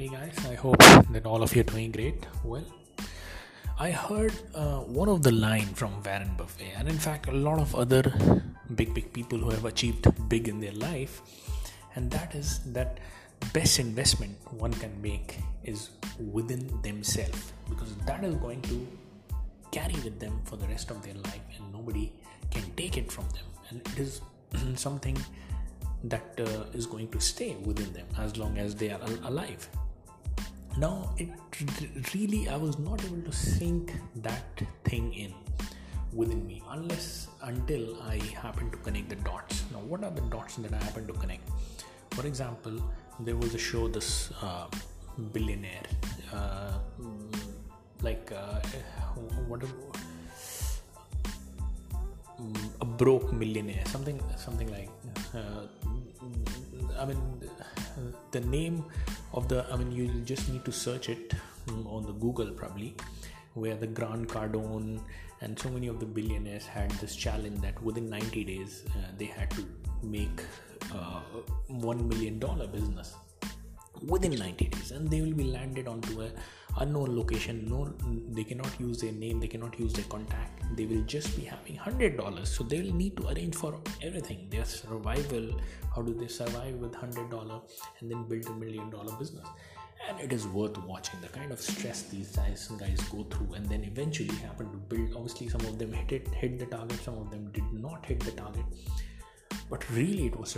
Hey guys, I hope that all of you are doing great. Well, I heard one of the line from Warren Buffett, and in fact a lot of other big people who have achieved big in their life, and that is that the best investment one can make is within themselves, because that is going to carry with them for the rest of their life and nobody can take it from them, and it is something that is going to stay within them as long as they are alive. Now, it really, I was not able to sink that thing in within me until I happened to connect the dots. Now, what are the dots that I happened to connect? For example, there was a show, this billionaire, a broke millionaire, something like. The name of the, you'll just need to search it on the Google probably, where the Grant Cardone and so many of the billionaires had this challenge that within 90 days they had to make $1 million business within 90 days, and they will be landed onto a unknown location. No, they cannot use their name, they cannot use their contact, they will just be having $100. So they will need to arrange for everything, their survival. How do they survive with $100 and then build $1 million business? And it is worth watching the kind of stress these guys go through, and then eventually happen to build. Obviously some of them hit the target, some of them did not hit the target, but really it was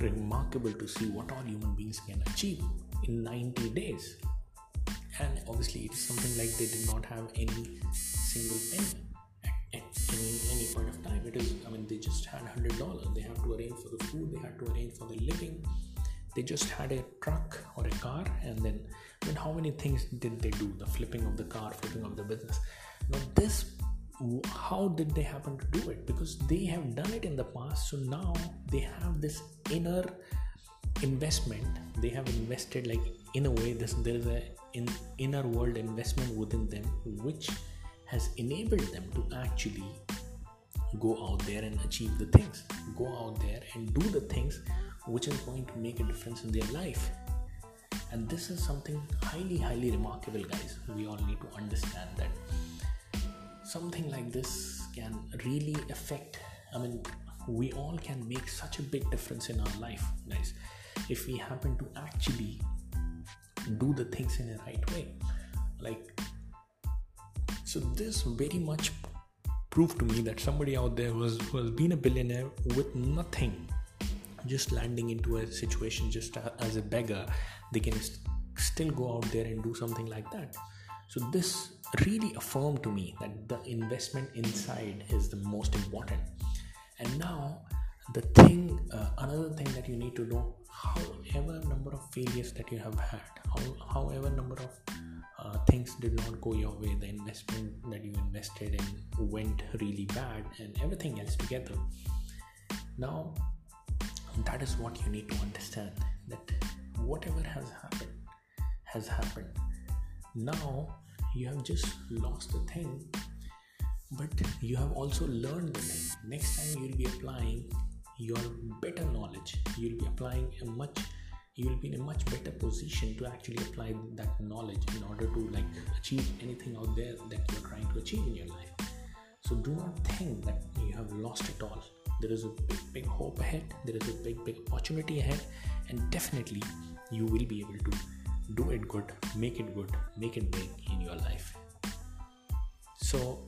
remarkable to see what all human beings can achieve in 90 days. And obviously it's something like they did not have any single penny at any point of time. It is, they just had $100. They have to arrange for the food, they had to arrange for the living, they just had a truck or a car, and then how many things did they do? The flipping of the car, flipping of the business. Now this, how did they happen to do it? Because they have done it in the past, so now they have this inner investment. They have invested, there is an inner world investment within them, which has enabled them to actually go out there and achieve the things, go out there and do the things which is going to make a difference in their life. And this is something highly remarkable, guys. We all need to understand that something like this can really affect, we all can make such a big difference in our life, guys, if we happen to actually do the things in the right way. So this very much proved to me that somebody out there who has been a billionaire with nothing, just landing into a situation just as a beggar, they can still go out there and do something like that. So this really affirmed to me that the investment inside is the most important. And now the thing, another thing that you need to know, however number of failures that you have had, however number of things did not go your way, the investment that you invested in went really bad and everything else together. Now that is what you need to understand, that whatever has happened. Now you have just lost the thing, but you have also learned the thing. Next time you'll be applying your better knowledge, you'll be in a much better position to actually apply that knowledge in order to achieve anything out there that you're trying to achieve in your life. So do not think that you have lost it all. There is a big hope ahead, there is a big opportunity ahead, and definitely you will be able to do it good, make it big in your life. So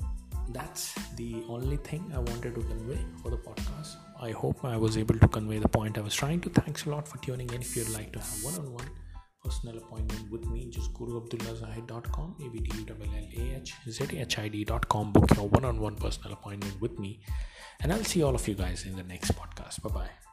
that's the only thing I wanted to convey for the podcast. I hope I was able to convey the point I was trying to. Thanks a lot for tuning in. If you'd like to have one-on-one personal appointment with me, just guruabdullahzahid.com, abdullahzahid.com, book your one-on-one personal appointment with me. And I'll see all of you guys in the next podcast. Bye-bye.